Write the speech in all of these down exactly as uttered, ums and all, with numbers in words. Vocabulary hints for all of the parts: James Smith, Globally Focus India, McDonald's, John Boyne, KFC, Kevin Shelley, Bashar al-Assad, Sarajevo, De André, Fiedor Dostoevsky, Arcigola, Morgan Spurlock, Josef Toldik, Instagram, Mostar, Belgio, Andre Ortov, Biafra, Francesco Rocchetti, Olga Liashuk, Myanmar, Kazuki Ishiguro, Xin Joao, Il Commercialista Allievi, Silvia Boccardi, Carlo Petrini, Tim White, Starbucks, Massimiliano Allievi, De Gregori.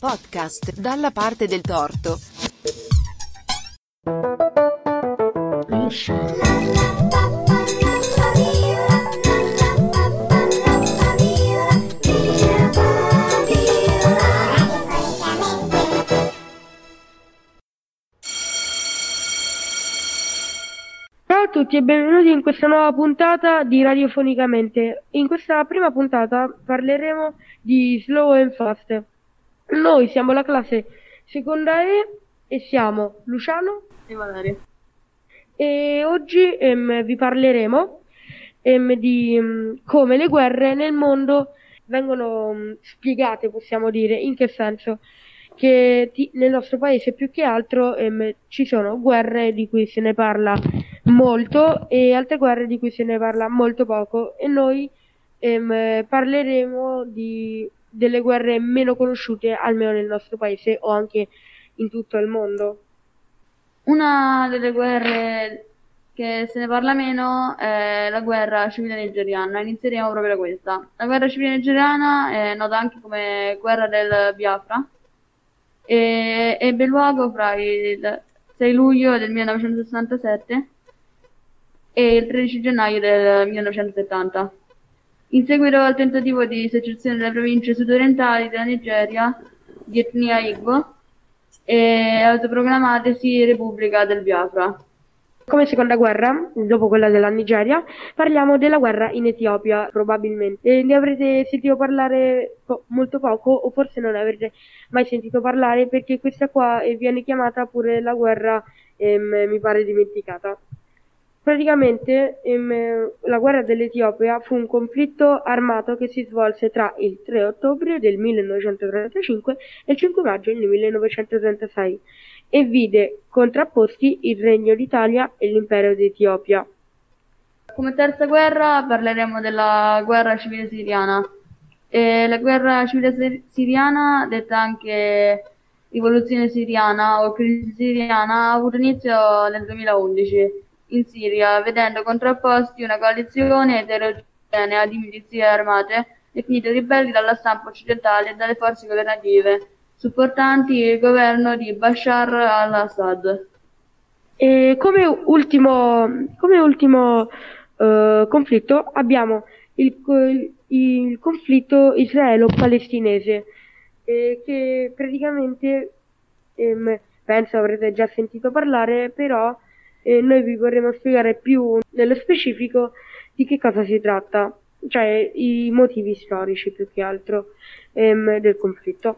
Podcast dalla parte del torto. Ciao a tutti e benvenuti in questa nuova puntata di Radiofonicamente. In questa prima puntata parleremo di Slow and Fast. Noi siamo la classe seconda E e siamo Luciano e Valeria. E oggi em, vi parleremo em, di em, come le guerre nel mondo vengono em, spiegate, possiamo dire. In che senso? Che ti, nel nostro paese più che altro em, ci sono guerre di cui se ne parla molto e altre guerre di cui se ne parla molto poco, e noi ehm, parleremo di delle guerre meno conosciute, almeno nel nostro paese o anche in tutto il mondo. Una delle guerre che se ne parla meno è la guerra civile nigeriana. Inizieremo proprio da questa. La guerra civile nigeriana è nota anche come guerra del Biafra e ebbe luogo fra il sei luglio del millenovecentosessantasette e il tredici gennaio del millenovecentosettanta. In seguito al tentativo di secessione delle province sudorientali della Nigeria di etnia Igbo e autoproclamatesi Repubblica del Biafra. Come seconda guerra, dopo quella della Nigeria, parliamo della guerra in Etiopia, probabilmente. E ne avrete sentito parlare po- molto poco, o forse non ne avrete mai sentito parlare, perché questa qua viene chiamata pure la guerra, ehm, mi pare, dimenticata. Praticamente ehm, la guerra dell'Etiopia fu un conflitto armato che si svolse tra il tre ottobre del millenovecentotrentacinque e il cinque maggio del millenovecentotrentasei e vide contrapposti il Regno d'Italia e l'impero d'Etiopia. Come terza guerra parleremo della guerra civile siriana. E la guerra civile siriana, detta anche rivoluzione siriana o crisi siriana, ha avuto inizio nel duemilaundici. In Siria, vedendo contrapposti una coalizione eterogenea di milizie armate definite ribelli dalla stampa occidentale e dalle forze governative, supportanti il governo di Bashar al-Assad. E come ultimo, come ultimo eh, conflitto abbiamo il, il, il conflitto israelo-palestinese, eh, che praticamente, ehm, penso avrete già sentito parlare, però E noi vi vorremmo spiegare più nello specifico di che cosa si tratta, cioè i motivi storici più che altro ehm, del conflitto.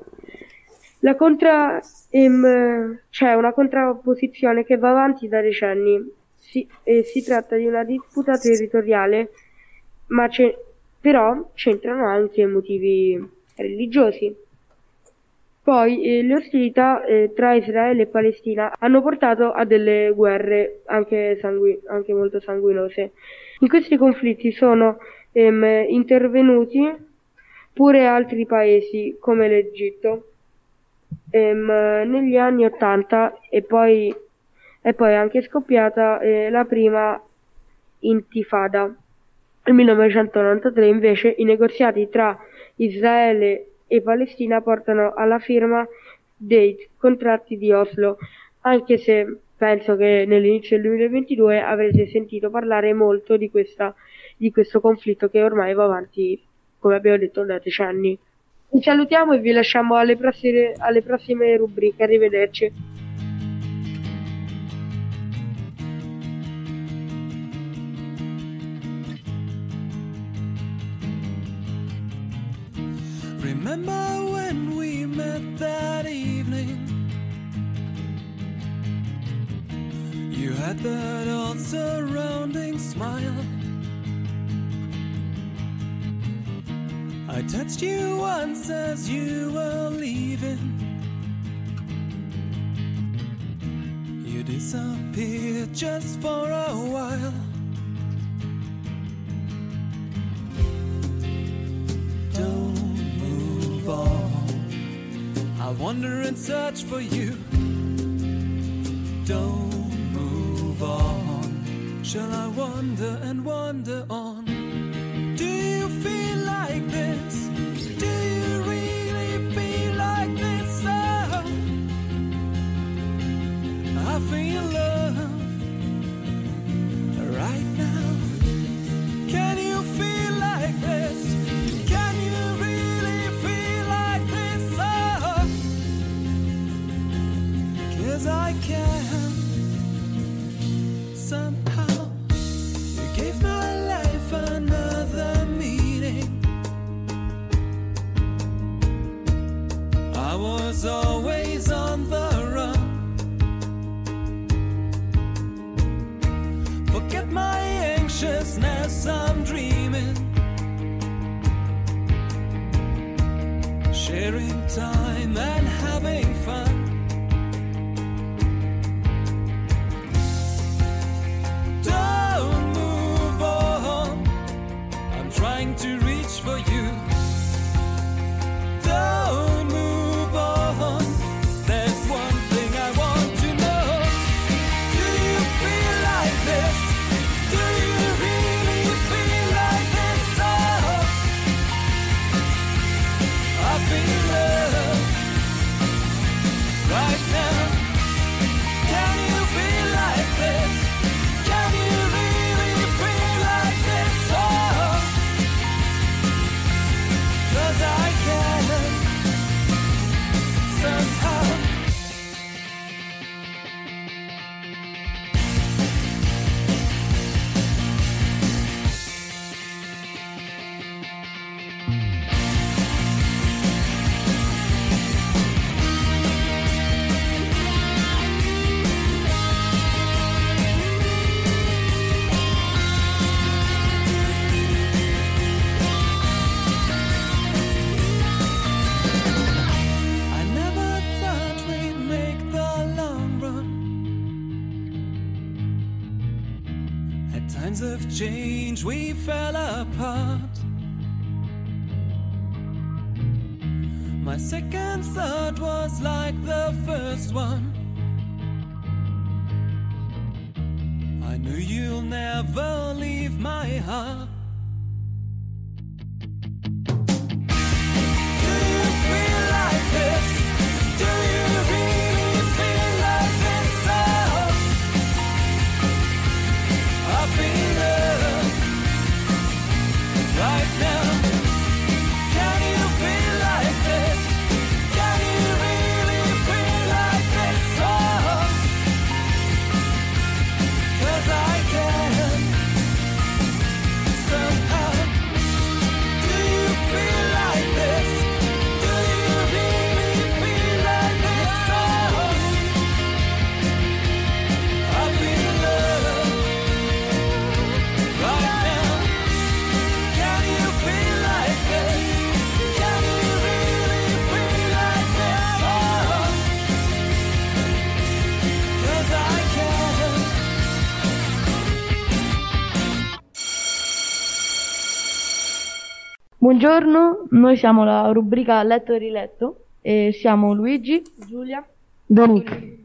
La contra ehm, c'è una contrapposizione che va avanti da decenni. Si, eh, si tratta di una disputa territoriale, ma c'è, però c'entrano anche motivi religiosi. Poi eh, le ostilità eh, tra Israele e Palestina hanno portato a delle guerre anche, sangu- anche molto sanguinose. In questi conflitti sono ehm, intervenuti pure altri paesi come l'Egitto ehm, negli anni ottanta e poi è poi anche scoppiata eh, la prima intifada. Nel millenovecentonovantatré invece i negoziati tra Israele e e Palestina portano alla firma dei contratti di Oslo, anche se penso che nell'inizio del duemilaventidue avrete sentito parlare molto di, questa, di questo conflitto che ormai va avanti, come abbiamo detto, da decenni. Vi salutiamo e vi lasciamo alle prossime, alle prossime rubriche. Arrivederci. Remember when we met that evening? You had that all-surrounding smile. I touched you once as you were leaving. You disappeared just for a while. I wander and search for you. Don't move on. Shall I wander and wander on? Do you feel like this? Do you really feel like this? I was always on the run. Forget my anxiousness, I'm dreaming, sharing time and having fun. Don't move on, I'm trying to reach for you. Don't move on, there's one thing I want to know. Do you feel like this? Do you really feel like this? Oh, I feel love right now. Can you feel like this? Can you really feel like this? Oh, 'cause I can. Change, we fell apart. My second thought was like the first one. I knew you'll never leave my heart. Buongiorno, noi siamo la rubrica Letto e Riletto e siamo Luigi, Giulia, Danico. E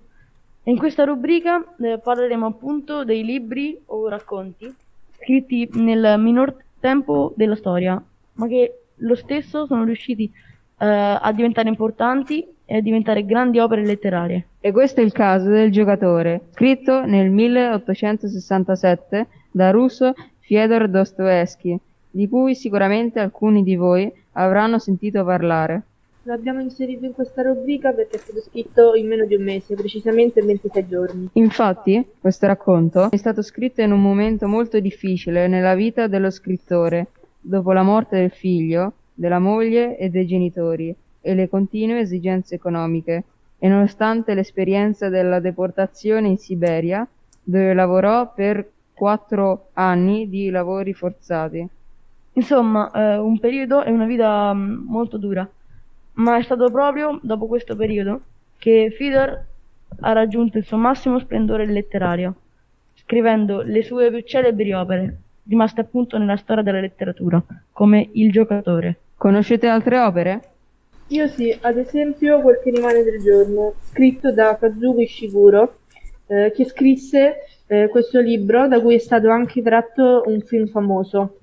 in questa rubrica eh, parleremo appunto dei libri o racconti scritti nel minor tempo della storia, ma che lo stesso sono riusciti eh, a diventare importanti e a diventare grandi opere letterarie. E questo è il caso del Giocatore, scritto nel milleottocentosessantasette da russo Fiedor Dostoevsky, di cui sicuramente alcuni di voi avranno sentito parlare. Lo abbiamo inserito in questa rubrica perché è stato scritto in meno di un mese, precisamente ventisei giorni. Infatti, questo racconto è stato scritto in un momento molto difficile nella vita dello scrittore, dopo la morte del figlio, della moglie e dei genitori, e le continue esigenze economiche, e nonostante l'esperienza della deportazione in Siberia, dove lavorò per quattro anni di lavori forzati. Insomma, eh, un periodo e una vita mh, molto dura, ma è stato proprio dopo questo periodo che Fiedor ha raggiunto il suo massimo splendore letterario, scrivendo le sue più celebri opere, rimaste appunto nella storia della letteratura, come Il Giocatore. Conoscete altre opere? Io sì, ad esempio Quel che rimane del giorno, scritto da Kazuki Ishiguro, eh, che scrisse eh, questo libro da cui è stato anche tratto un film famoso.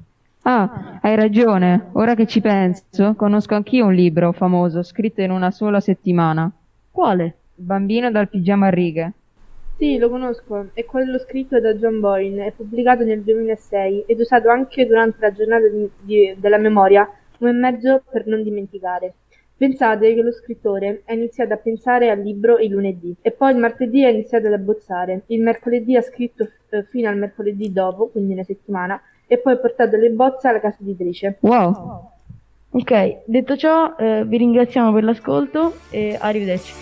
Ah, hai ragione, ora che ci penso, conosco anch'io un libro famoso, scritto in una sola settimana. Quale? Il bambino dal pigiama a righe. Sì, lo conosco, è quello scritto da John Boyne, è pubblicato nel duemilasei ed usato anche durante la giornata di, di, della memoria come mezzo per non dimenticare. Pensate che lo scrittore ha iniziato a pensare al libro il lunedì e poi il martedì ha iniziato ad abbozzare, il mercoledì ha scritto eh, fino al mercoledì dopo, quindi una settimana, e poi portato le bozze alla casa editrice. Wow! Ok, detto ciò, eh, vi ringraziamo per l'ascolto e arrivederci.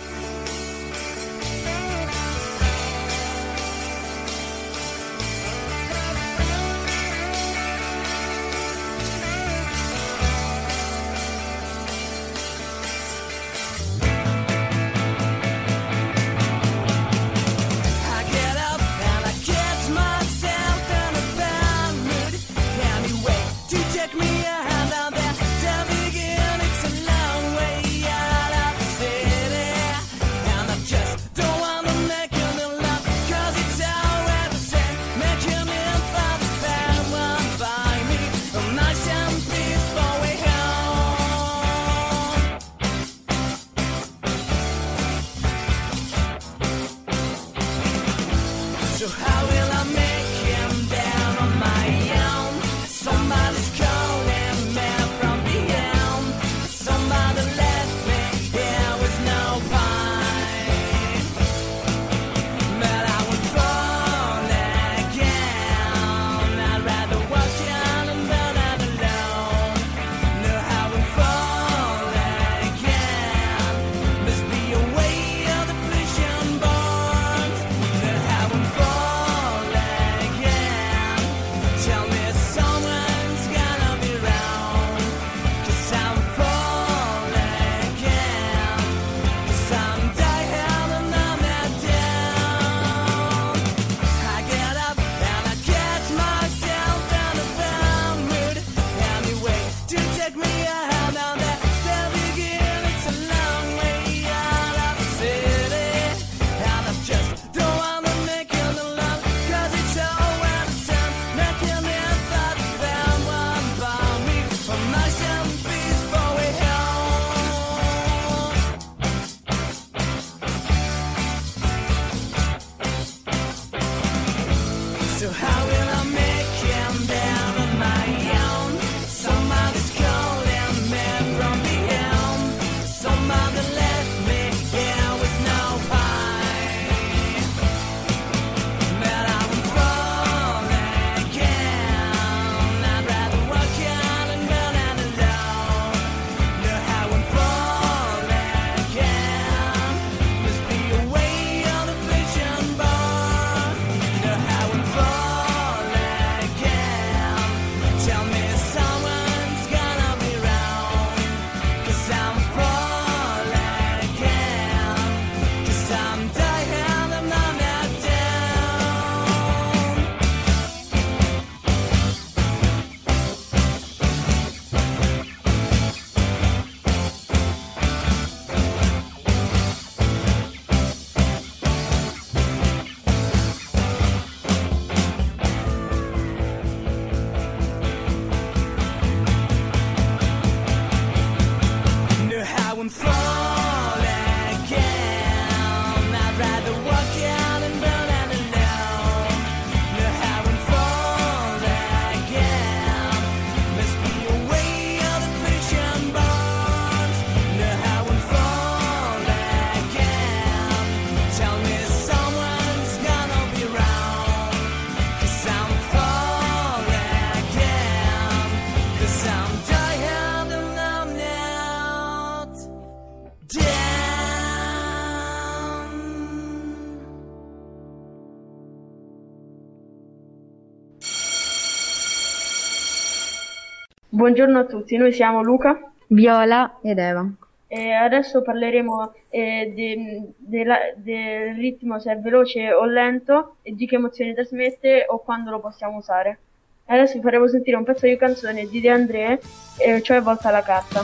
Buongiorno a tutti, noi siamo Luca, Viola ed Eva. E adesso parleremo eh, del de de ritmo, se è veloce o lento, e di che emozioni trasmette o quando lo possiamo usare. Adesso vi faremo sentire un pezzo di canzone di De André, eh, cioè Volta alla carta.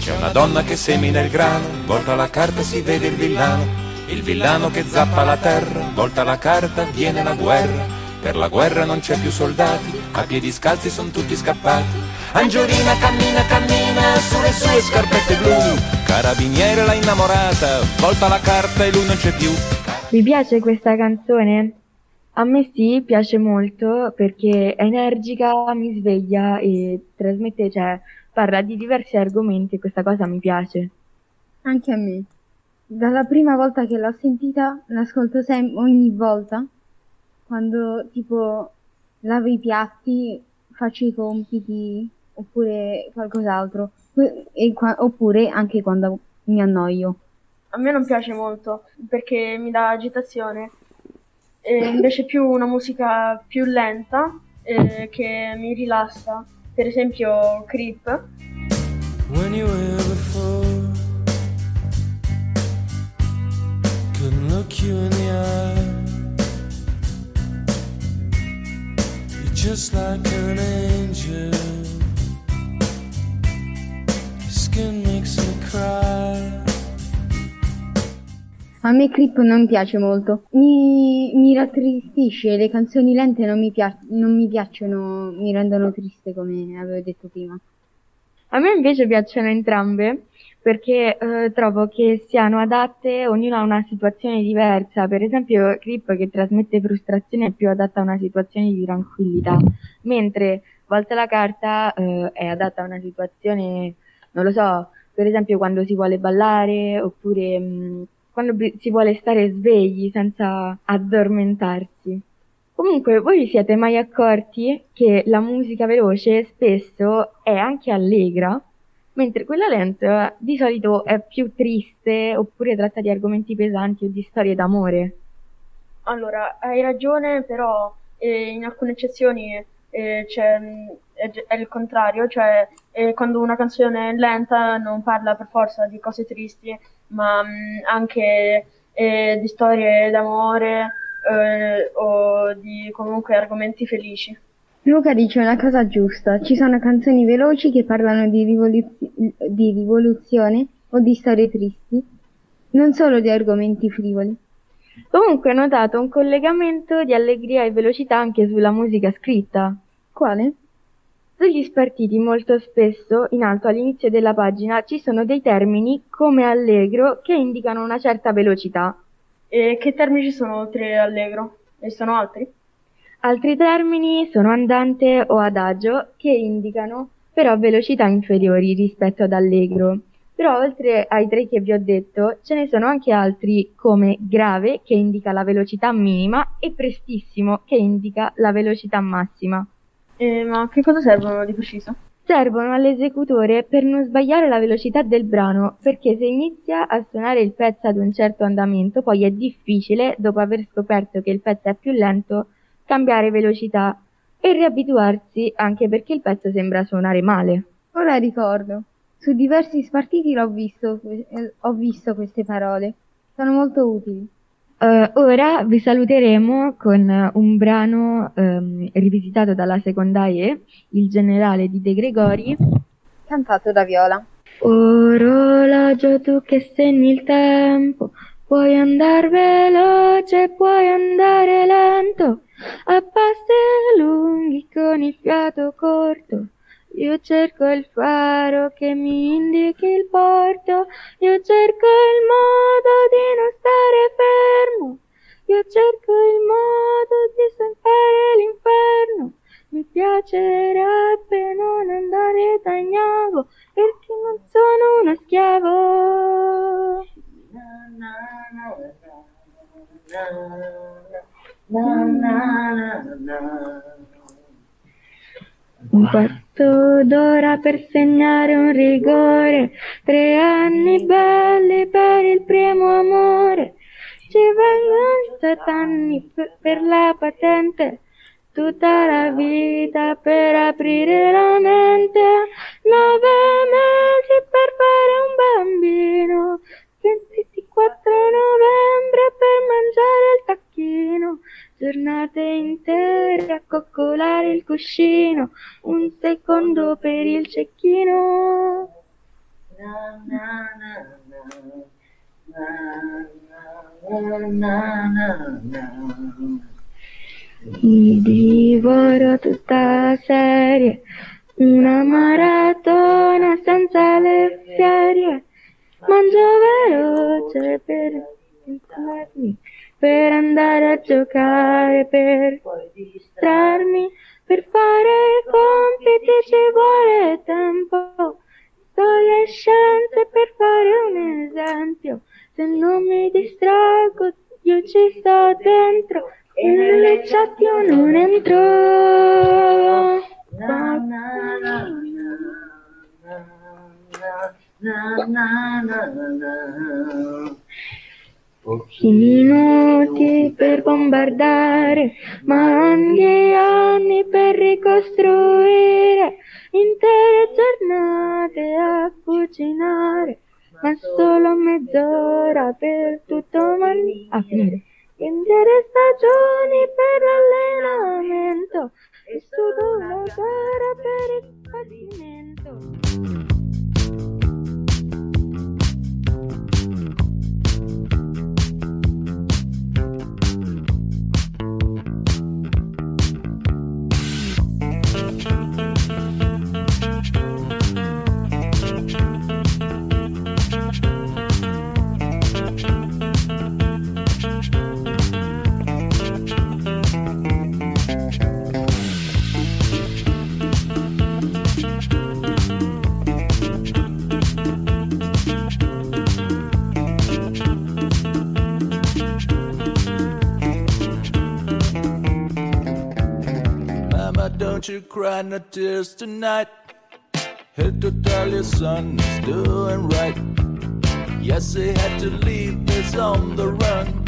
C'è una donna che semina il grano, volta la carta si vede il villano, il villano che zappa la terra, volta la carta viene la guerra. Per la guerra non c'è più soldati, a piedi scalzi son tutti scappati. Angiolina cammina, cammina sulle sue scarpette blu. Carabiniere l'ha innamorata, volta la carta e lui non c'è più. Mi piace questa canzone? A me sì, piace molto perché è energica, mi sveglia e trasmette, cioè parla di diversi argomenti e questa cosa mi piace. Anche a me. Dalla prima volta che l'ho sentita, l'ascolto sempre ogni volta. Quando tipo lavo i piatti, faccio i compiti oppure qualcos'altro, e qua, oppure anche quando mi annoio. A me non piace molto perché mi dà agitazione, e invece più una musica più lenta eh, che mi rilassa, per esempio Creep. When you were before, couldn't look you in the eye, you're just like an angel, your skin makes me cry. A me Creep non piace molto, mi, mi rattristisce, le canzoni lente non mi, pia- non mi piacciono, mi rendono triste come avevo detto prima. A me invece piacciono entrambe perché eh, trovo che siano adatte, ognuna a una situazione diversa. Per esempio Creep, che trasmette frustrazione, è più adatta a una situazione di tranquillità, mentre Volta la carta eh, è adatta a una situazione, non lo so, per esempio quando si vuole ballare, oppure mh, quando si vuole stare svegli senza addormentarsi. Comunque, voi vi siete mai accorti che la musica veloce spesso è anche allegra, mentre quella lenta di solito è più triste, oppure tratta di argomenti pesanti o di storie d'amore? Allora, hai ragione, però eh, in alcune eccezioni eh, c'è, è, è il contrario, cioè eh, quando una canzone è lenta non parla per forza di cose tristi, ma mh, anche eh, di storie d'amore, Eh, o di comunque argomenti felici. Luca dice una cosa giusta, ci sono canzoni veloci che parlano di, rivoluz- di rivoluzione o di storie tristi, non solo di argomenti frivoli. Comunque ho notato un collegamento di allegria e velocità anche sulla musica scritta. Quale? Sugli spartiti molto spesso, in alto all'inizio della pagina, ci sono dei termini come allegro che indicano una certa velocità. E che termini ci sono oltre allegro? E sono altri? Altri termini sono andante o adagio, che indicano però velocità inferiori rispetto ad allegro. Però oltre ai tre che vi ho detto, ce ne sono anche altri come grave, che indica la velocità minima, e prestissimo, che indica la velocità massima. Eh, ma che cosa servono di preciso? Servono all'esecutore per non sbagliare la velocità del brano, perché se inizia a suonare il pezzo ad un certo andamento, poi è difficile, dopo aver scoperto che il pezzo è più lento, cambiare velocità e riabituarsi, anche perché il pezzo sembra suonare male. Ora ricordo, su diversi spartiti l'ho visto, ho visto queste parole, sono molto utili. Uh, ora vi saluteremo con un brano um, rivisitato dalla seconda E, Il generale di De Gregori, cantato da Viola. Orologio, tu che segni il tempo, puoi andar veloce, puoi andare lento, a passi lunghi con il fiato corto. Io cerco il faro che mi indichi il porto, io cerco il modo di non stare fermo, io cerco il modo di saltare l'inferno. Mi piacerebbe non andare da ignago, perché non sono uno schiavo. Na, na, na. Un quarto d'ora per segnare un rigore, tre anni belli per il primo amore, ci vengono sett'anni per la patente, tutta la vita per aprire la mente, nove mesi per fare un bambino, ventiquattro novembre per mangiare il tacchino, giornate intere a coccolare il cuscino, un secondo per il cecchino. Mi divoro tutta la serie, una maratona senza le ferie, mangio veloce per incontrarmi, per andare a giocare, per distrarmi, per fare i compiti ci vuole tempo, storia e scienze per fare un esempio, se non mi distraggo io ci sto dentro, e nelle chat io non entro. Pochi minuti per bombardare, ma anche anni per ricostruire, intere giornate a cucinare, ma solo mezz'ora per tutto man- a finire. Intere stagioni per l'allenamento e solo una gara per il combattimento. Don't you cry no tears tonight. Had to tell your son he's doing right. Yes, he had to leave this on the run,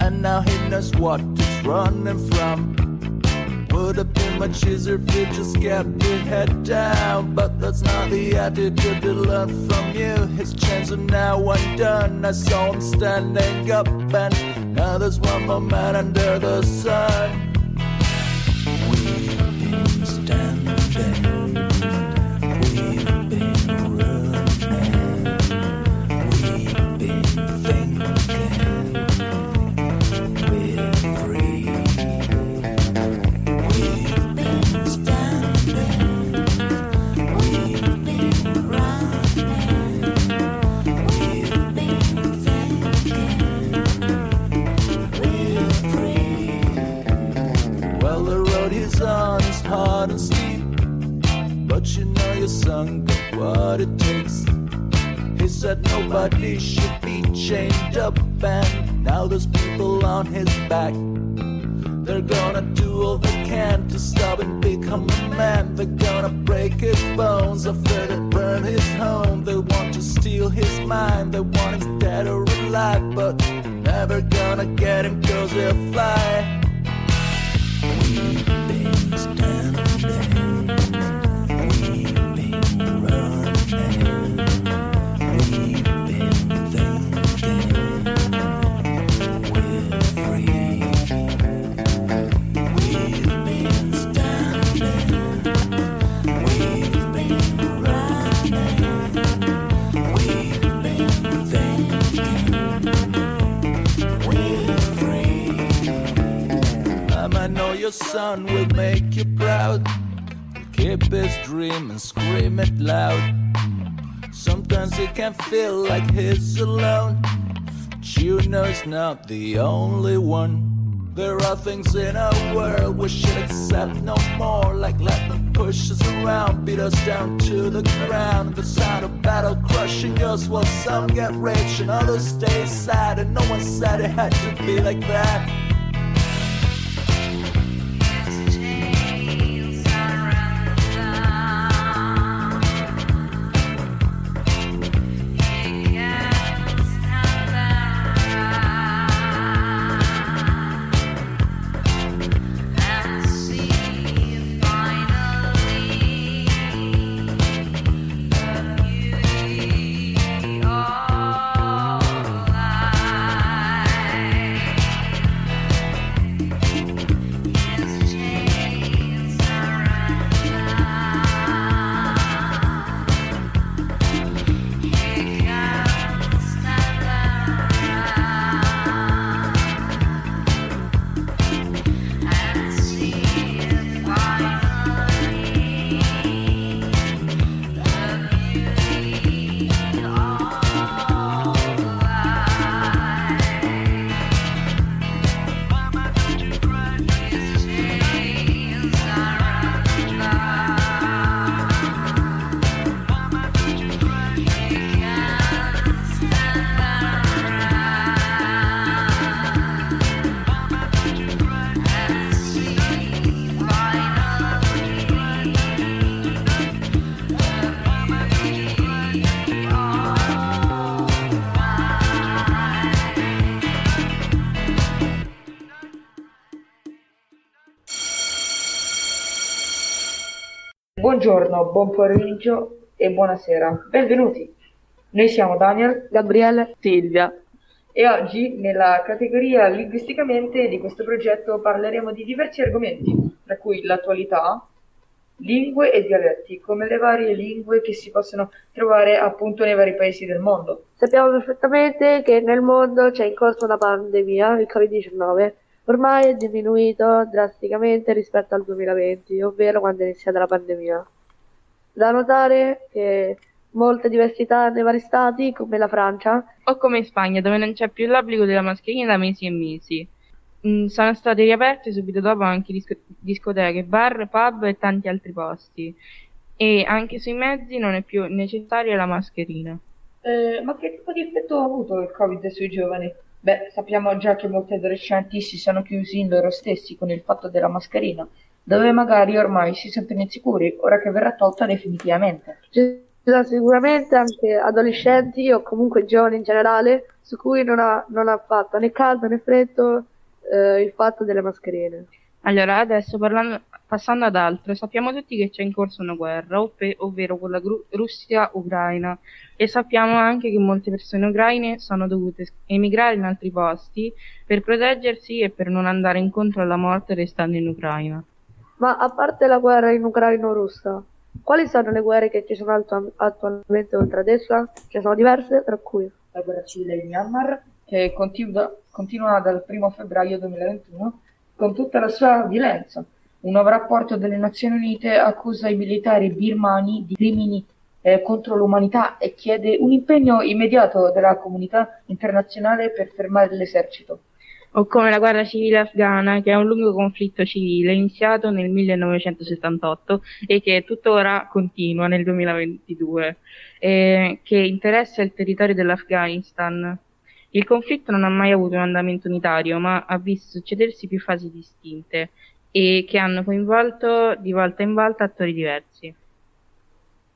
and now he knows what he's running from. Would have been much easier if you just kept your head down, but that's not the attitude he learned from you. His chance are now undone. I saw him standing up, and now there's one more man under the sun. Stand the days, we've been running, we've been thinking, we're free. We've been standing, we've been running, we've been thinking, we're free. Well, the road is on. Hard and steep, but you know your son got what it takes. He said nobody should be chained up, and now there's people on his back. They're gonna do all they can to stop and become a man. They're gonna break his bones after they burn his home. They want to steal his mind, they want him dead or alive, but never gonna get him cause he'll fly. We've been standing, we've been running, we've been thinking, we're free. We've been standing, we've been running, we've been thinking, we're free. Mom, I know your son will make you proud. Keep his dream and scream it loud. Sometimes he can feel like he's alone, but you know he's not the only one. There are things in our world we should accept no more, like let them push us around, beat us down to the ground. The sound of battle crushing us while some get rich and others stay sad. And no one said it had to be like that. Buongiorno, buon pomeriggio e buonasera. Benvenuti. Noi siamo Daniel, Gabriele, Silvia e oggi nella categoria linguisticamente di questo progetto parleremo di diversi argomenti, tra cui l'attualità, lingue e dialetti, come le varie lingue che si possono trovare appunto nei vari paesi del mondo. Sappiamo perfettamente che nel mondo c'è in corso una pandemia, il covid diciannove, ormai è diminuito drasticamente rispetto al duemilaventi, ovvero quando è iniziata la pandemia. Da notare che molte diversità nei vari stati, come la Francia o come in Spagna, dove non c'è più l'obbligo della mascherina da mesi e mesi. Mm, sono state riaperte subito dopo anche disco- discoteche, bar, pub e tanti altri posti, e anche sui mezzi non è più necessaria la mascherina. Eh, ma che tipo di effetto ha avuto il Covid sui giovani? Beh, sappiamo già che molti adolescenti si sono chiusi in loro stessi con il fatto della mascherina, dove magari ormai si sentono insicuri ora che verrà tolta definitivamente. Ci sono sicuramente anche adolescenti o comunque giovani in generale su cui non ha, non ha fatto né caldo né freddo eh, il fatto delle mascherine. Allora, adesso parlando, passando ad altro, sappiamo tutti che c'è in corso una guerra, ov- ovvero quella gru- Russia-Ucraina, e sappiamo anche che molte persone ucraine sono dovute emigrare in altri posti per proteggersi e per non andare incontro alla morte restando in Ucraina. Ma a parte la guerra in Ucraina-Russa, quali sono le guerre che ci sono attu- attualmente oltre ad essa? Ce sono diverse, tra cui la guerra civile in Myanmar, che continua, continua dal primo febbraio duemilaventuno, con tutta la sua violenza. Un nuovo rapporto delle Nazioni Unite accusa i militari birmani di crimini eh, contro l'umanità e chiede un impegno immediato della comunità internazionale per fermare l'esercito. O come la guerra civile afghana, che è un lungo conflitto civile iniziato nel millenovecentosettantotto e che tuttora continua nel duemilaventidue, eh, che interessa il territorio dell'Afghanistan. Il conflitto non ha mai avuto un andamento unitario, ma ha visto succedersi più fasi distinte e che hanno coinvolto di volta in volta attori diversi.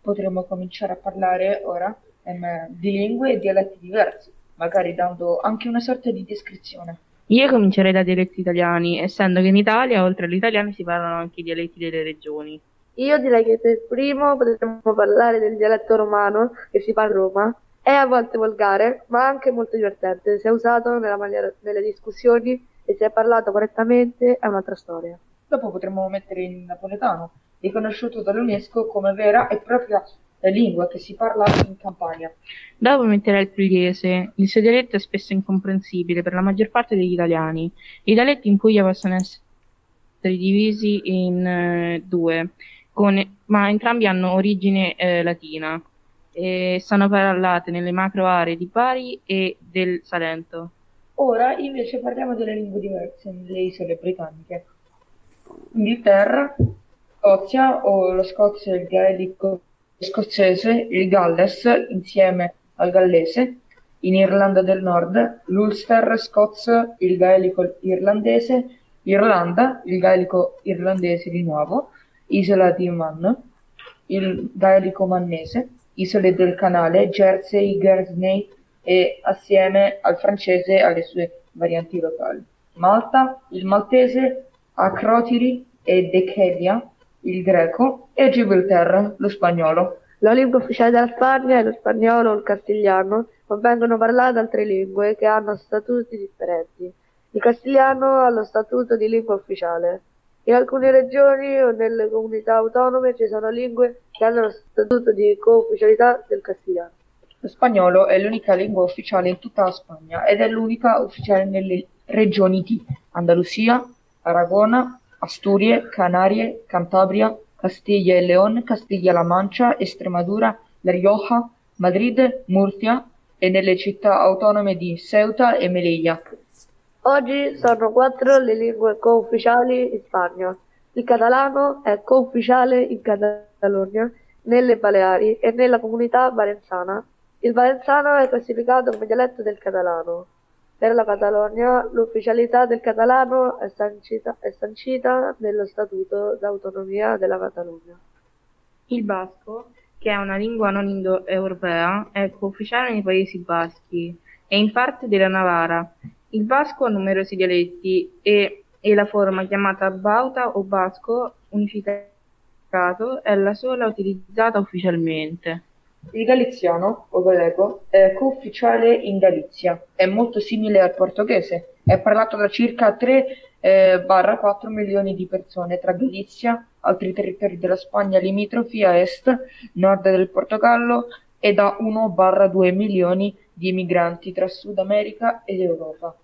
Potremmo cominciare a parlare ora ehm, di lingue e dialetti diversi, magari dando anche una sorta di descrizione. Io comincerei da dialetti italiani, essendo che in Italia, oltre all'italiano, si parlano anche i dialetti delle regioni. Io direi che per primo potremmo parlare del dialetto romano, che si parla a Roma. È a volte volgare, ma anche molto divertente. Se è usato nella maniera, nelle discussioni e se è parlato correttamente, è un'altra storia. Dopo potremmo mettere il napoletano, riconosciuto dall'UNESCO come vera e propria lingua che si parla in Campania. Dopo metterà il pugliese. Il suo dialetto è spesso incomprensibile per la maggior parte degli italiani. I dialetti in Puglia possono essere divisi in eh, due, con, ma entrambi hanno origine eh, latina. E sono parlate nelle macro aree di Bari e del Salento. Ora invece parliamo delle lingue diverse nelle isole britanniche. Inghilterra, Scozia o lo Scozia, il gaelico scozzese, il Galles insieme al gallese, in Irlanda del Nord, l'Ulster scots, il gaelico irlandese, Irlanda, il gaelico irlandese di nuovo, isola di Man, il gaelico mannese, Isole del Canale, Jersey, Guernsey e assieme al francese alle sue varianti locali. Malta, il maltese, Akrotiri e Dekelia, il greco e Gibilterra, lo spagnolo. La lingua ufficiale della Spagna è lo spagnolo o il castigliano, ma vengono parlate altre lingue che hanno statuti differenti. Il castigliano ha lo statuto di lingua ufficiale. In alcune regioni o nelle comunità autonome ci sono lingue che hanno lo statuto di co-ufficialità del castigliano. Lo spagnolo è l'unica lingua ufficiale in tutta la Spagna ed è l'unica ufficiale nelle regioni di Andalusia, Aragona, Asturie, Canarie, Cantabria, Castiglia e León, Castiglia-La Mancia, Estremadura, La Rioja, Madrid, Murcia e nelle città autonome di Ceuta e Melilla. Oggi sono quattro le lingue co-ufficiali in Spagna. Il catalano è co-ufficiale in Catalogna, nelle Baleari e nella comunità valenciana. Il valenciano è classificato come dialetto del catalano. Per la Catalogna l'ufficialità del catalano è sancita, è sancita nello Statuto d'autonomia della Catalogna. Il basco, che è una lingua non indoeuropea, è co-ufficiale nei Paesi Baschi e in parte della Navarra. Il basco ha numerosi dialetti e, e la forma chiamata bauta o basco unificata mercato è la sola utilizzata ufficialmente. Il galiziano, o galego, è co-ufficiale in Galizia, è molto simile al portoghese, è parlato da circa tre a quattro eh, milioni di persone tra Galizia, altri territori della Spagna limitrofi a est, nord del Portogallo, e da uno a due milioni di emigranti tra Sud America ed Europa.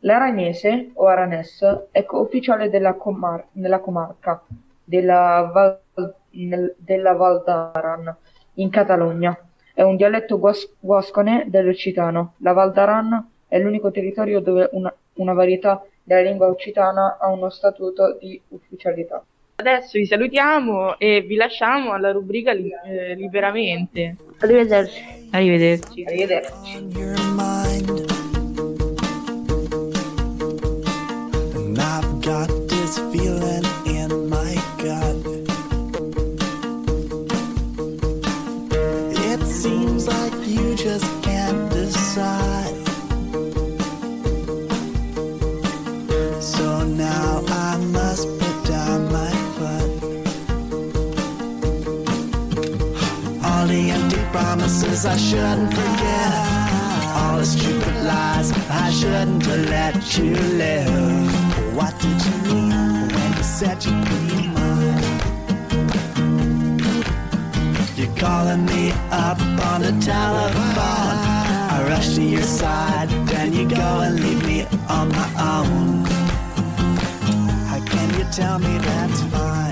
L'aranese, o Aranes, è ufficiale della comar- nella comarca della, Val- nel- della Val d'Aran, in Catalogna. È un dialetto guas- guascone dell'occitano. La Val d'Aran è l'unico territorio dove una, una varietà della lingua occitana ha uno statuto di ufficialità. Adesso vi salutiamo e vi lasciamo alla rubrica li- eh, Liberamente. Arrivederci. Arrivederci. Arrivederci. Got this feeling in my gut. It seems like you just can't decide. So now I must put down my foot. All the empty promises I shouldn't forget. All the stupid lies I shouldn't have let you live. What did you mean when you said you'd be mine? You're calling me up on the telephone. I rush to your side, then you go and leave me on my own. How can you tell me that's fine?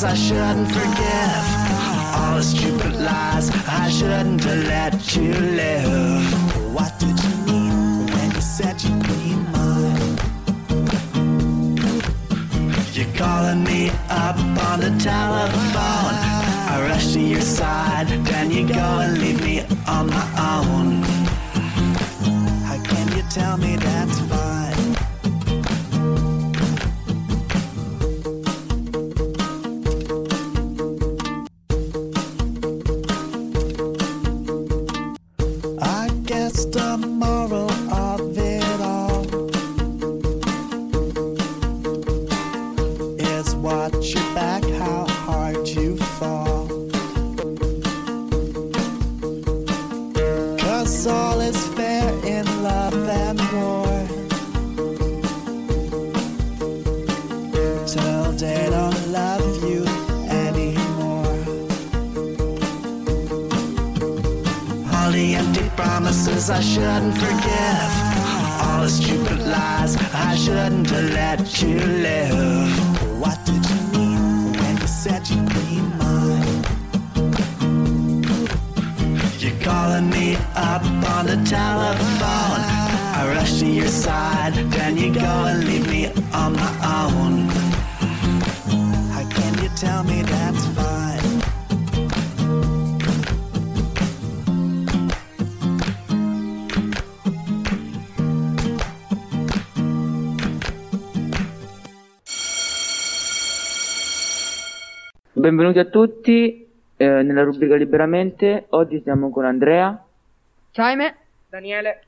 I shouldn't forgive all the stupid lies I shouldn't have let you live. What did you mean when you said you'd be mine? You're calling me up on the telephone. I rush to your side, then you go and leave me on my own. How can you tell me that's fine? I shouldn't forgive all the stupid lies I shouldn't have let you live. What did you mean when you said you'd be mine? You're calling me up on the telephone. I rush to your side, then you go and leave me on my own. How can you tell me that's fine? Benvenuti a tutti eh, nella rubrica Liberamente. Oggi siamo con Andrea. Ciao, me, Daniele.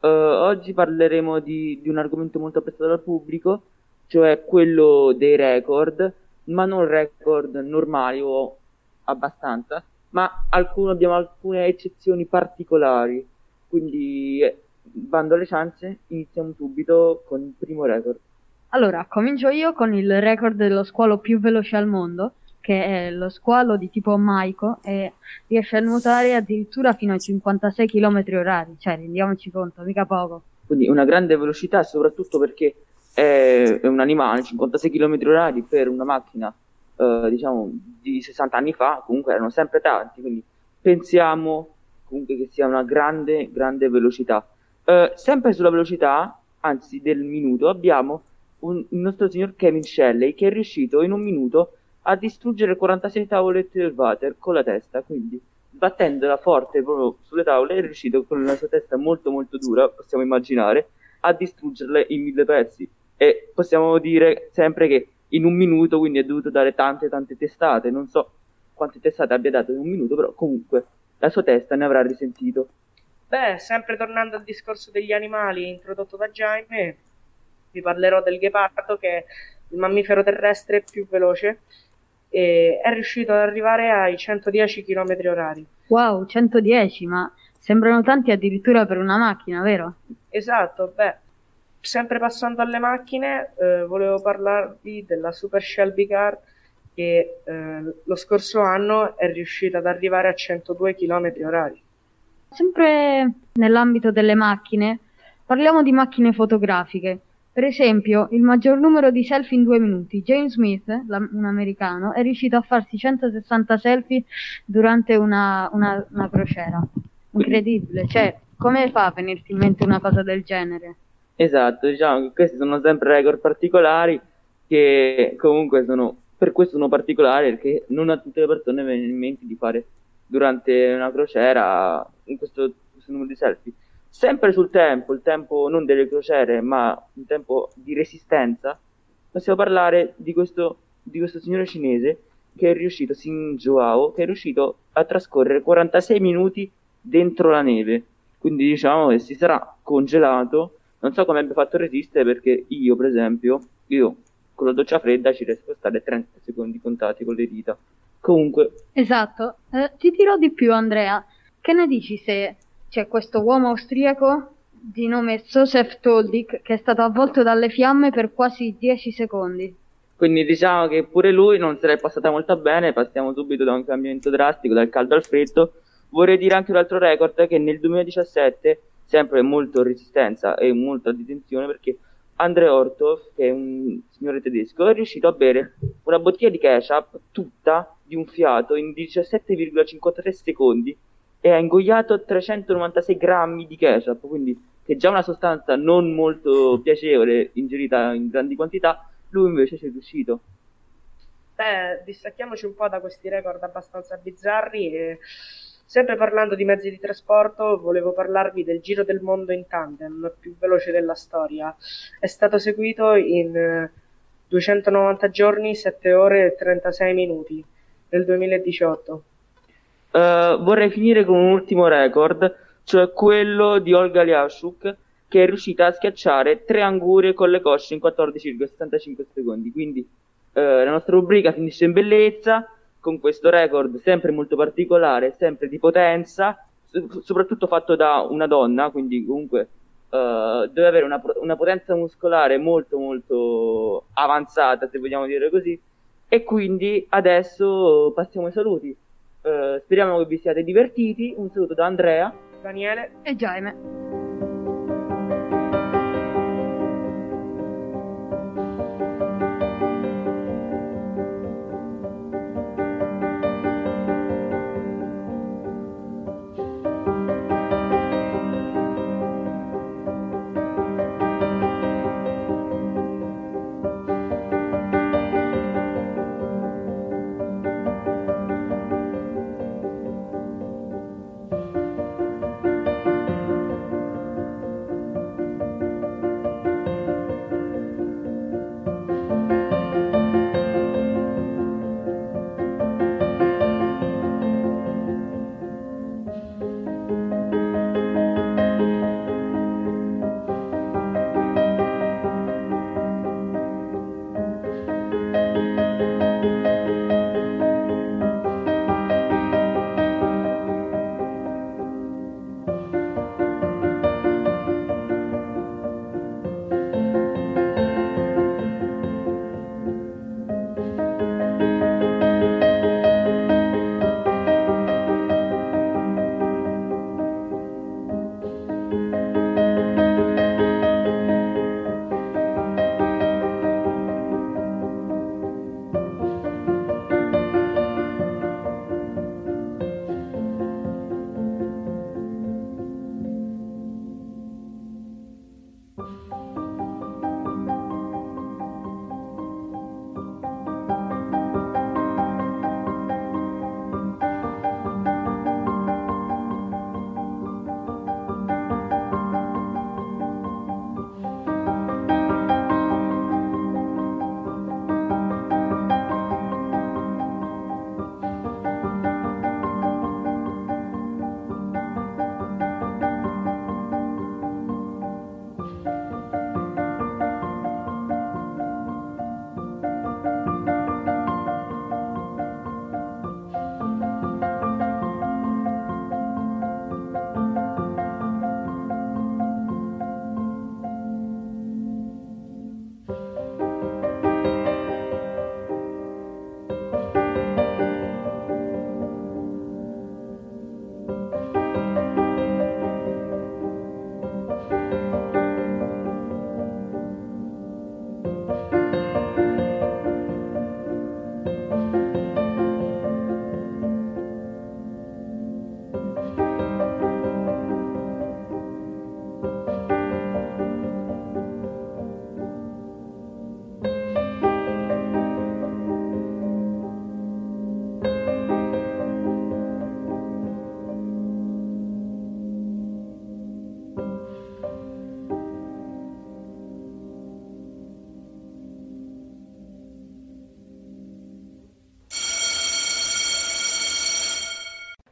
Uh, oggi parleremo di, di un argomento molto apprezzato dal pubblico, cioè quello dei record, ma non record normali o abbastanza, ma alcun, abbiamo alcune eccezioni particolari. Quindi, eh, bando alle ciance, iniziamo subito con il primo record. Allora, comincio io con il record dello squalo più veloce al mondo, che è lo squalo di tipo maico, e riesce a nuotare addirittura fino ai cinquantasei chilometri orari, cioè rendiamoci conto, mica poco. Quindi una grande velocità, soprattutto perché è un animale, cinquantasei chilometri orari per una macchina, eh, diciamo, di sessanta anni fa, comunque erano sempre tanti, quindi pensiamo comunque che sia una grande, grande velocità. Eh, sempre sulla velocità, anzi del minuto, abbiamo un, il nostro signor Kevin Shelley che è riuscito in un minuto a distruggere quarantasei tavolette del water con la testa, quindi battendola forte proprio sulle tavole è riuscito con una sua testa molto molto dura, possiamo immaginare, a distruggerle in mille pezzi. E possiamo dire sempre che in un minuto quindi è dovuto dare tante tante testate, non so quante testate abbia dato in un minuto, però comunque la sua testa ne avrà risentito. Beh, sempre tornando al discorso degli animali introdotto da Jaime, vi parlerò del ghepardo, che è il mammifero terrestre più veloce, e è riuscito ad arrivare ai centodieci chilometri orari. Wow, centodieci, ma sembrano tanti addirittura per una macchina, vero? Esatto, beh, sempre passando alle macchine, eh, volevo parlarvi della Super Shelby Car, che eh, lo scorso anno è riuscita ad arrivare a centodue chilometri orari. Sempre nell'ambito delle macchine, parliamo di macchine fotografiche. Per esempio, il maggior numero di selfie in due minuti. James Smith, un americano, è riuscito a farsi centosessanta selfie durante una, una, una crociera. Incredibile, cioè, come fa a venirti in mente una cosa del genere? Esatto, diciamo che questi sono sempre record particolari, che comunque sono, per questo sono particolari, perché non a tutte le persone vengono in mente di fare durante una crociera in questo, questo numero di selfie. Sempre sul tempo, il tempo non delle crociere ma un tempo di resistenza, possiamo parlare di questo, di questo signore cinese che è riuscito, Xin Joao, che è riuscito a trascorrere quarantasei minuti dentro la neve, quindi diciamo che si sarà congelato. Non so come abbia fatto a resistere, perché io per esempio, io con la doccia fredda ci riesco a stare trenta secondi contati con le dita. Comunque, esatto, eh, ti dirò di più, Andrea, che ne dici se c'è questo uomo austriaco di nome Josef Toldik che è stato avvolto dalle fiamme per quasi dieci secondi? Quindi diciamo che pure lui non sarebbe passata molto bene. Passiamo subito da un cambiamento drastico, dal caldo al freddo. Vorrei dire anche un altro record, che nel duemiladiciassette, sempre molto resistenza e molta detenzione, perché Andre Ortov, che è un signore tedesco, è riuscito a bere una bottiglia di ketchup tutta di un fiato in diciassette virgola cinquantatré secondi e ha ingoiato trecentonovantasei grammi di ketchup, quindi che è già una sostanza non molto piacevole ingerita in grandi quantità, lui invece ci è riuscito. Beh, distacchiamoci un po' da questi record abbastanza bizzarri e sempre parlando di mezzi di trasporto volevo parlarvi del giro del mondo in tandem più veloce della storia. È stato seguito in duecentonovanta giorni, sette ore e trentasei minuti nel duemiladiciotto. Uh, vorrei finire con un ultimo record, cioè quello di Olga Liashuk, che è riuscita a schiacciare tre angurie con le cosce in quattordici virgola settantacinque secondi. Quindi uh, la nostra rubrica finisce in bellezza con questo record sempre molto particolare, sempre di potenza, so- soprattutto fatto da una donna, quindi comunque Uh, deve avere una, una potenza muscolare molto molto avanzata, se vogliamo dire così. E quindi adesso passiamo ai saluti, uh, speriamo che vi siate divertiti. Un saluto da Andrea, Daniele e Jaime.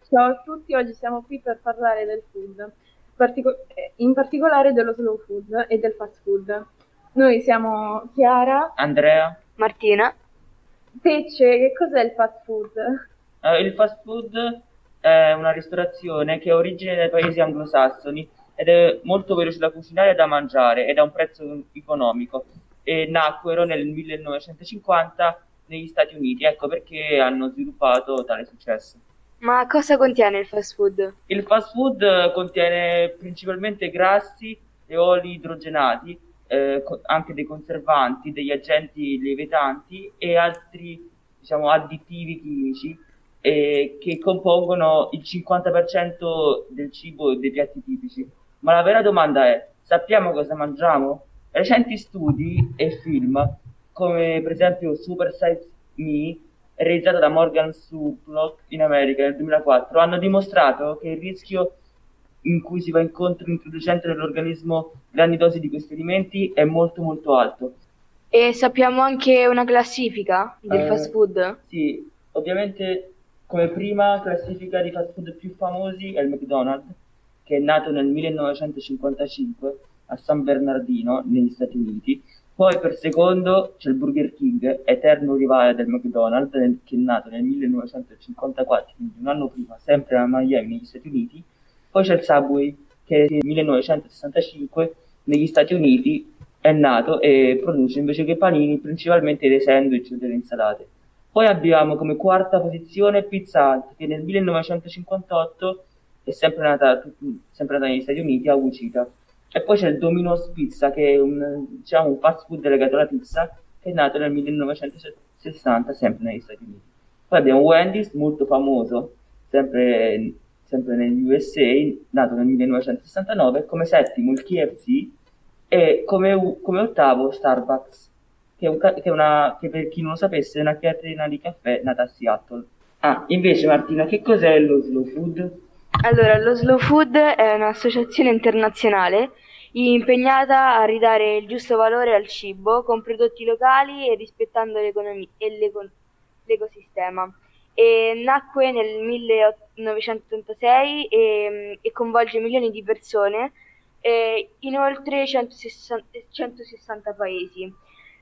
Ciao a tutti, oggi siamo qui per parlare del food, partico- in particolare dello slow food e del fast food. Noi siamo Chiara, Andrea, Martina. Pecce, che cos'è il fast food? Uh, il fast food è una ristorazione che ha origine dai paesi anglosassoni ed è molto veloce da cucinare e da mangiare ed ha un prezzo economico. E nacquero nel millenovecentocinquanta negli Stati Uniti, ecco perché hanno sviluppato tale successo. Ma cosa contiene il fast food? Il fast food contiene principalmente grassi e oli idrogenati, eh, co- anche dei conservanti, degli agenti lietanti e altri, diciamo, additivi chimici eh, che compongono il cinquanta per cento del cibo e dei piatti tipici. Ma la vera domanda è, sappiamo cosa mangiamo? Recenti studi e film, come per esempio Super Size Me, realizzata da Morgan Spurlock in America nel duemilaquattro, hanno dimostrato che il rischio in cui si va incontro introducendo nell'organismo grandi dosi di questi alimenti è molto molto alto. E sappiamo anche una classifica del eh, fast food? Sì, ovviamente come prima classifica di fast food più famosi è il McDonald's, che è nato nel millenovecentocinquantacinque a San Bernardino negli Stati Uniti. Poi per secondo c'è il Burger King, eterno rivale del McDonald's, che è nato nel millenovecentocinquantaquattro, quindi un anno prima, sempre a Miami, negli Stati Uniti. Poi c'è il Subway, che nel millenovecentosessantacinque negli Stati Uniti è nato e produce invece che panini principalmente dei sandwich e delle insalate. Poi abbiamo come quarta posizione Pizza Hut, che nel millenovecentocinquantotto è sempre nata, sempre nata negli Stati Uniti, a Wichita. E poi c'è il Domino's Pizza, che è un, diciamo, un fast food legato alla pizza, che è nato nel millenovecentosessanta, sempre negli Stati Uniti. Poi abbiamo Wendy's, molto famoso, sempre, sempre negli U S A, nato nel millenovecentosessantanove, come settimo il K F C e come, come ottavo Starbucks, che, è un, che, è una, che per chi non lo sapesse è una catena di caffè nata a Seattle. Ah, invece Martina, che cos'è lo slow food? Allora, lo Slow Food è un'associazione internazionale impegnata a ridare il giusto valore al cibo con prodotti locali e rispettando l'economia e l'eco- l'ecosistema. E nacque nel millenovecentottantasei e, e coinvolge milioni di persone e in oltre centosessanta paesi.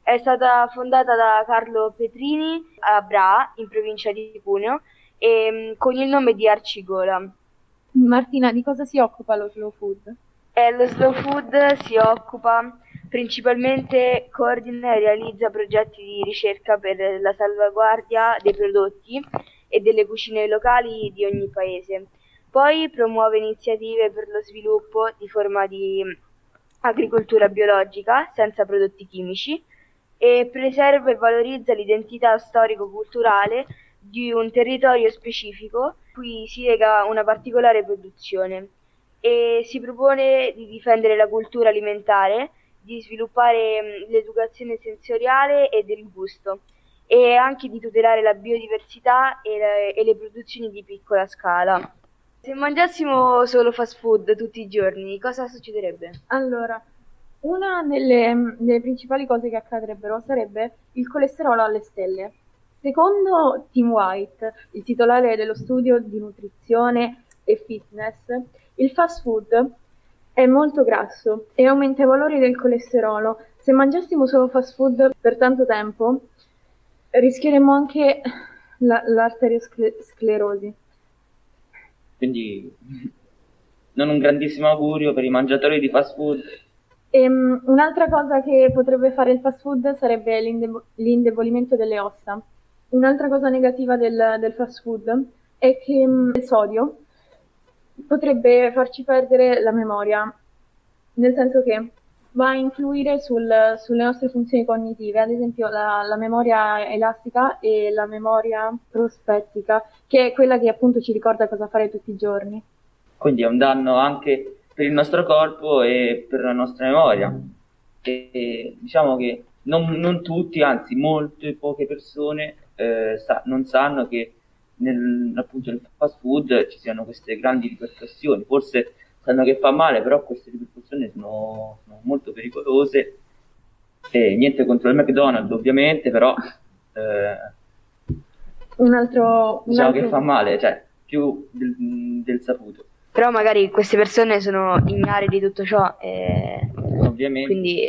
È stata fondata da Carlo Petrini a Bra, in provincia di Cuneo, e, con il nome di Arcigola. Martina, di cosa si occupa lo slow food? Eh, lo slow food si occupa principalmente, coordina e realizza progetti di ricerca per la salvaguardia dei prodotti e delle cucine locali di ogni paese. Poi promuove iniziative per lo sviluppo di forma di agricoltura biologica senza prodotti chimici e preserva e valorizza l'identità storico-culturale di un territorio specifico cui si lega una particolare produzione. e si propone di difendere la cultura alimentare, di sviluppare l'educazione sensoriale e del gusto e anche di tutelare la biodiversità e le, e le produzioni di piccola scala. Se mangiassimo solo fast food tutti i giorni, cosa succederebbe? Allora, una delle, delle principali cose che accadrebbero sarebbe il colesterolo alle stelle. Secondo Tim White, il titolare dello studio di nutrizione e fitness, il fast food è molto grasso e aumenta i valori del colesterolo. Se mangiassimo solo fast food per tanto tempo, rischieremmo anche la, l'arteriosclerosi. Quindi non un grandissimo augurio per i mangiatori di fast food. Ehm, un'altra cosa che potrebbe fare il fast food sarebbe l'indebo- l'indebolimento delle ossa. Un'altra cosa negativa del, del fast food è che il sodio potrebbe farci perdere la memoria, nel senso che va a influire sul, sulle nostre funzioni cognitive, ad esempio la, la memoria elastica e la memoria prospettica, che è quella che appunto ci ricorda cosa fare tutti i giorni. Quindi è un danno anche per il nostro corpo e per la nostra memoria. E, e diciamo che non, non tutti, anzi molte poche persone eh, sa, non sanno che nel, appunto nel fast food ci siano queste grandi ripercussioni. Forse sanno che fa male, però queste ripercussioni sono, sono molto pericolose. E niente contro il McDonald's, ovviamente, però eh, un altro, diciamo un altro... che fa male, cioè più del, del saputo. Però magari queste persone sono ignare di tutto ciò, e ovviamente, quindi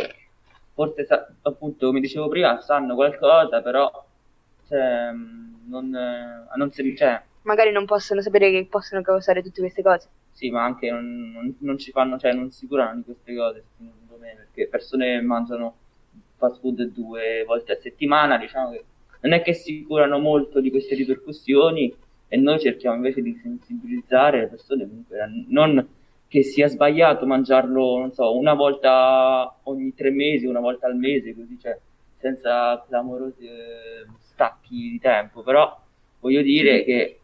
forse sa- appunto come dicevo prima sanno qualcosa, però cioè, non, eh, non se, cioè, magari non possono sapere che possono causare tutte queste cose. Sì, ma anche non, non, non ci fanno, cioè non si curano di queste cose, secondo me, perché persone mangiano fast food due volte a settimana, diciamo che non è che si curano molto di queste ripercussioni, e noi cerchiamo invece di sensibilizzare le persone, comunque non che sia sbagliato mangiarlo, non so, una volta ogni tre mesi, una volta al mese, così, cioè senza clamorosi eh, stacchi di tempo, però voglio dire che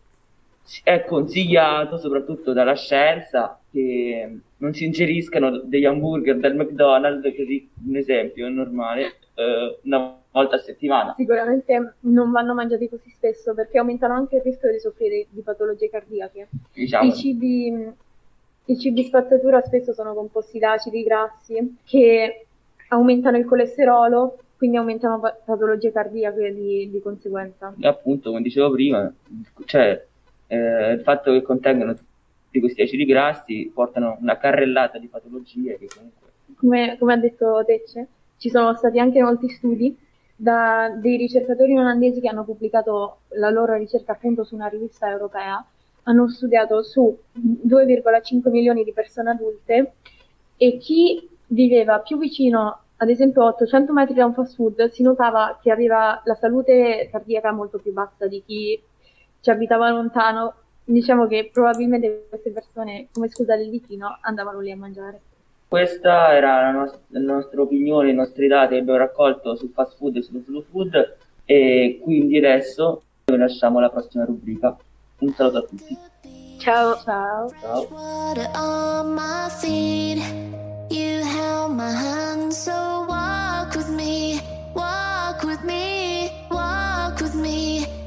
è consigliato soprattutto dalla scienza che non si ingeriscano degli hamburger del McDonald's, così un esempio normale, eh, una volta a settimana. Sicuramente non vanno mangiati così spesso perché aumentano anche il rischio di soffrire di patologie cardiache. Diciamo. I cibi, i cibi spazzatura spesso sono composti da acidi grassi che aumentano il colesterolo, quindi aumentano patologie cardiache di, di conseguenza. E appunto, come dicevo prima, cioè Eh, il fatto che contengono tutti questi acidi grassi portano una carrellata di patologie che comunque... Come, come ha detto Tecce, ci sono stati anche molti studi da dei ricercatori olandesi che hanno pubblicato la loro ricerca appunto su una rivista europea. Hanno studiato su due virgola cinque milioni di persone adulte e chi viveva più vicino, ad esempio ottocento metri da un fast food, si notava che aveva la salute cardiaca molto più bassa di chi ci abitava lontano. Diciamo che probabilmente queste persone, come scusa del vicino, andavano lì a mangiare. Questa era la, nos- la nostra opinione, i nostri dati che abbiamo raccolto sul fast food e sullo slow food, e quindi adesso vi lasciamo alla prossima rubrica. Un saluto a tutti. Ciao. Ciao. Ciao.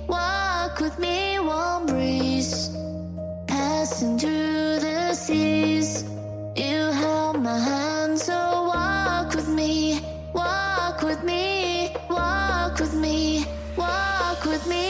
Walk with me, warm breeze, passing through the seas. You held my hand, so walk with me, walk with me, walk with me, walk with me.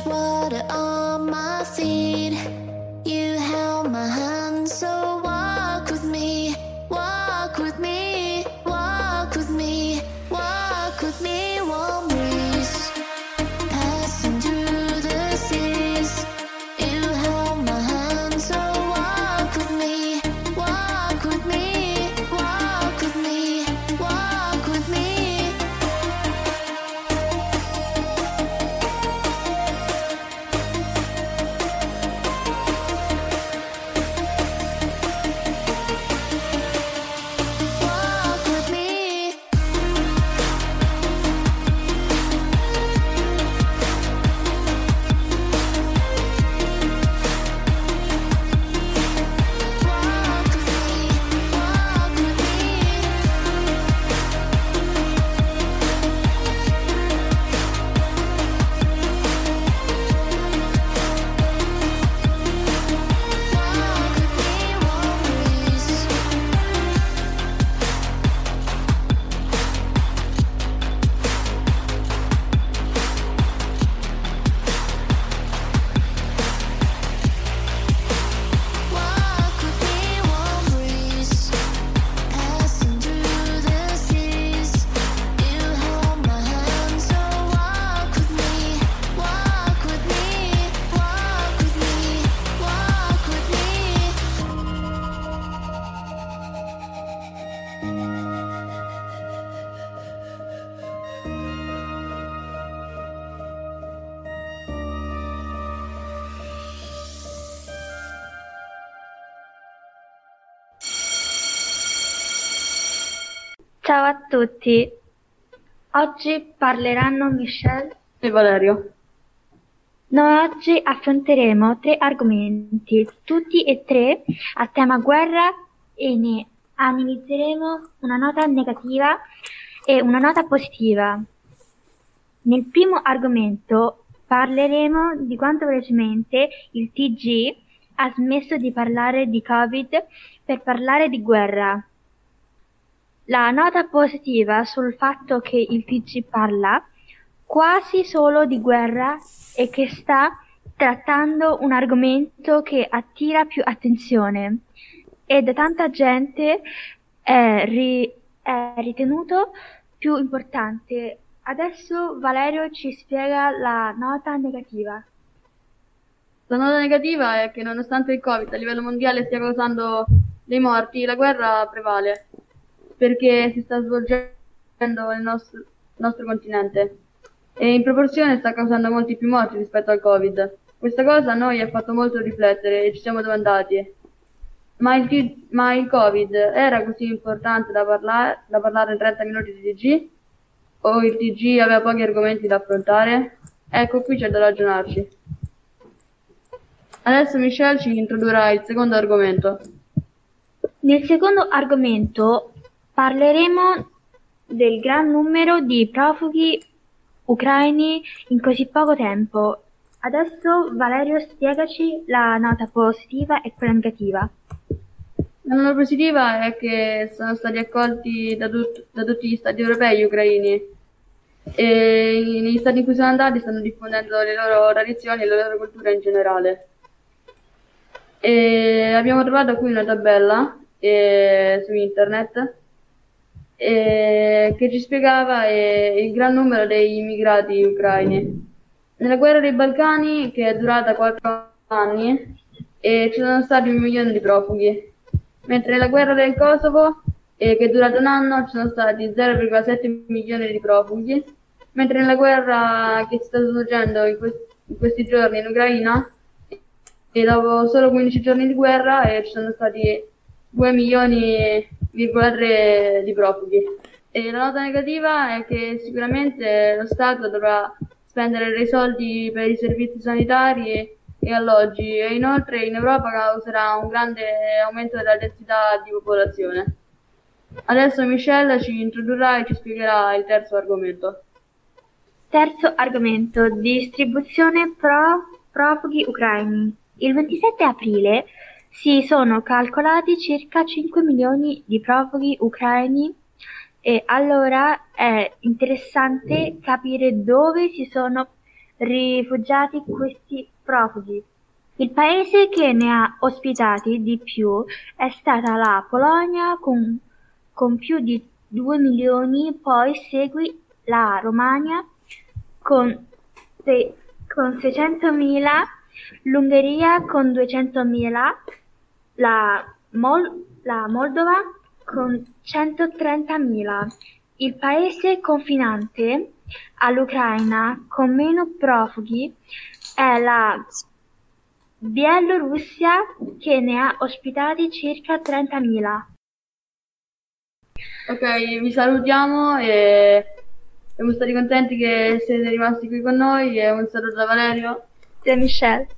fresh water on my feet. You held my hand, so walk with me, walk with me, walk with me, walk with me, warm breeze, passing through the seas. You held my hand, so walk with me, walk with me, walk with me, walk with me. Ciao a tutti, oggi parleranno Michelle e Valerio. Noi oggi affronteremo tre argomenti, tutti e tre a tema guerra, e ne analizzeremo una nota negativa e una nota positiva. Nel primo argomento parleremo di quanto velocemente il T G ha smesso di parlare di Covid per parlare di guerra. La nota positiva sul fatto che il T G parla quasi solo di guerra e che sta trattando un argomento che attira più attenzione e da tanta gente è, ri- è ritenuto più importante. Adesso Valerio ci spiega la nota negativa. La nota negativa è che nonostante il Covid a livello mondiale stia causando dei morti, la guerra prevale, perché si sta svolgendo nel nostro, nostro continente e in proporzione sta causando molti più morti rispetto al Covid. Questa cosa a noi ha fatto molto riflettere e ci siamo domandati, ma il, ma il Covid era così importante da parlare, da parlare in trenta minuti di T G? O il T G aveva pochi argomenti da affrontare? Ecco, qui c'è da ragionarci. Adesso Michelle ci introdurrà il secondo argomento. Nel secondo argomento parleremo del gran numero di profughi ucraini in così poco tempo. Adesso Valerio spiegaci la nota positiva e quella negativa. La nota positiva è che sono stati accolti da, tut- da tutti gli stati europei gli ucraini e negli stati in cui sono andati stanno diffondendo le loro tradizioni e la loro cultura in generale. E abbiamo trovato qui una tabella e, su internet E che ci spiegava eh, il gran numero degli immigrati ucraini. Nella guerra dei Balcani, che è durata quattro anni, eh, ci sono stati un milione di profughi, mentre nella guerra del Kosovo, eh, che è durata un anno, ci sono stati zero virgola sette milioni di profughi, mentre nella guerra che si sta svolgendo in, quest- in questi giorni in Ucraina, e dopo solo quindici giorni di guerra, eh, ci sono stati due milioni virgola tre di profughi. E la nota negativa è che sicuramente lo Stato dovrà spendere dei soldi per i servizi sanitari e alloggi, e inoltre in Europa causerà un grande aumento della densità di popolazione. Adesso Michelle ci introdurrà e ci spiegherà il terzo argomento. Terzo argomento: distribuzione pro profughi ucraini. Il ventisette aprile si sono calcolati circa cinque milioni di profughi ucraini, e allora è interessante capire dove si sono rifugiati questi profughi. Il paese che ne ha ospitati di più è stata la Polonia con, con più di due milioni, poi segui la Romagna con, se, con seicentomila, l'Ungheria con duecentomila, la, Mol, la Moldova con centotrentamila. Il paese confinante all'Ucraina con meno profughi è la Bielorussia, che ne ha ospitati circa trentamila. Ok, vi salutiamo e siamo stati contenti che siete rimasti qui con noi, e un saluto da Valerio e Michelle.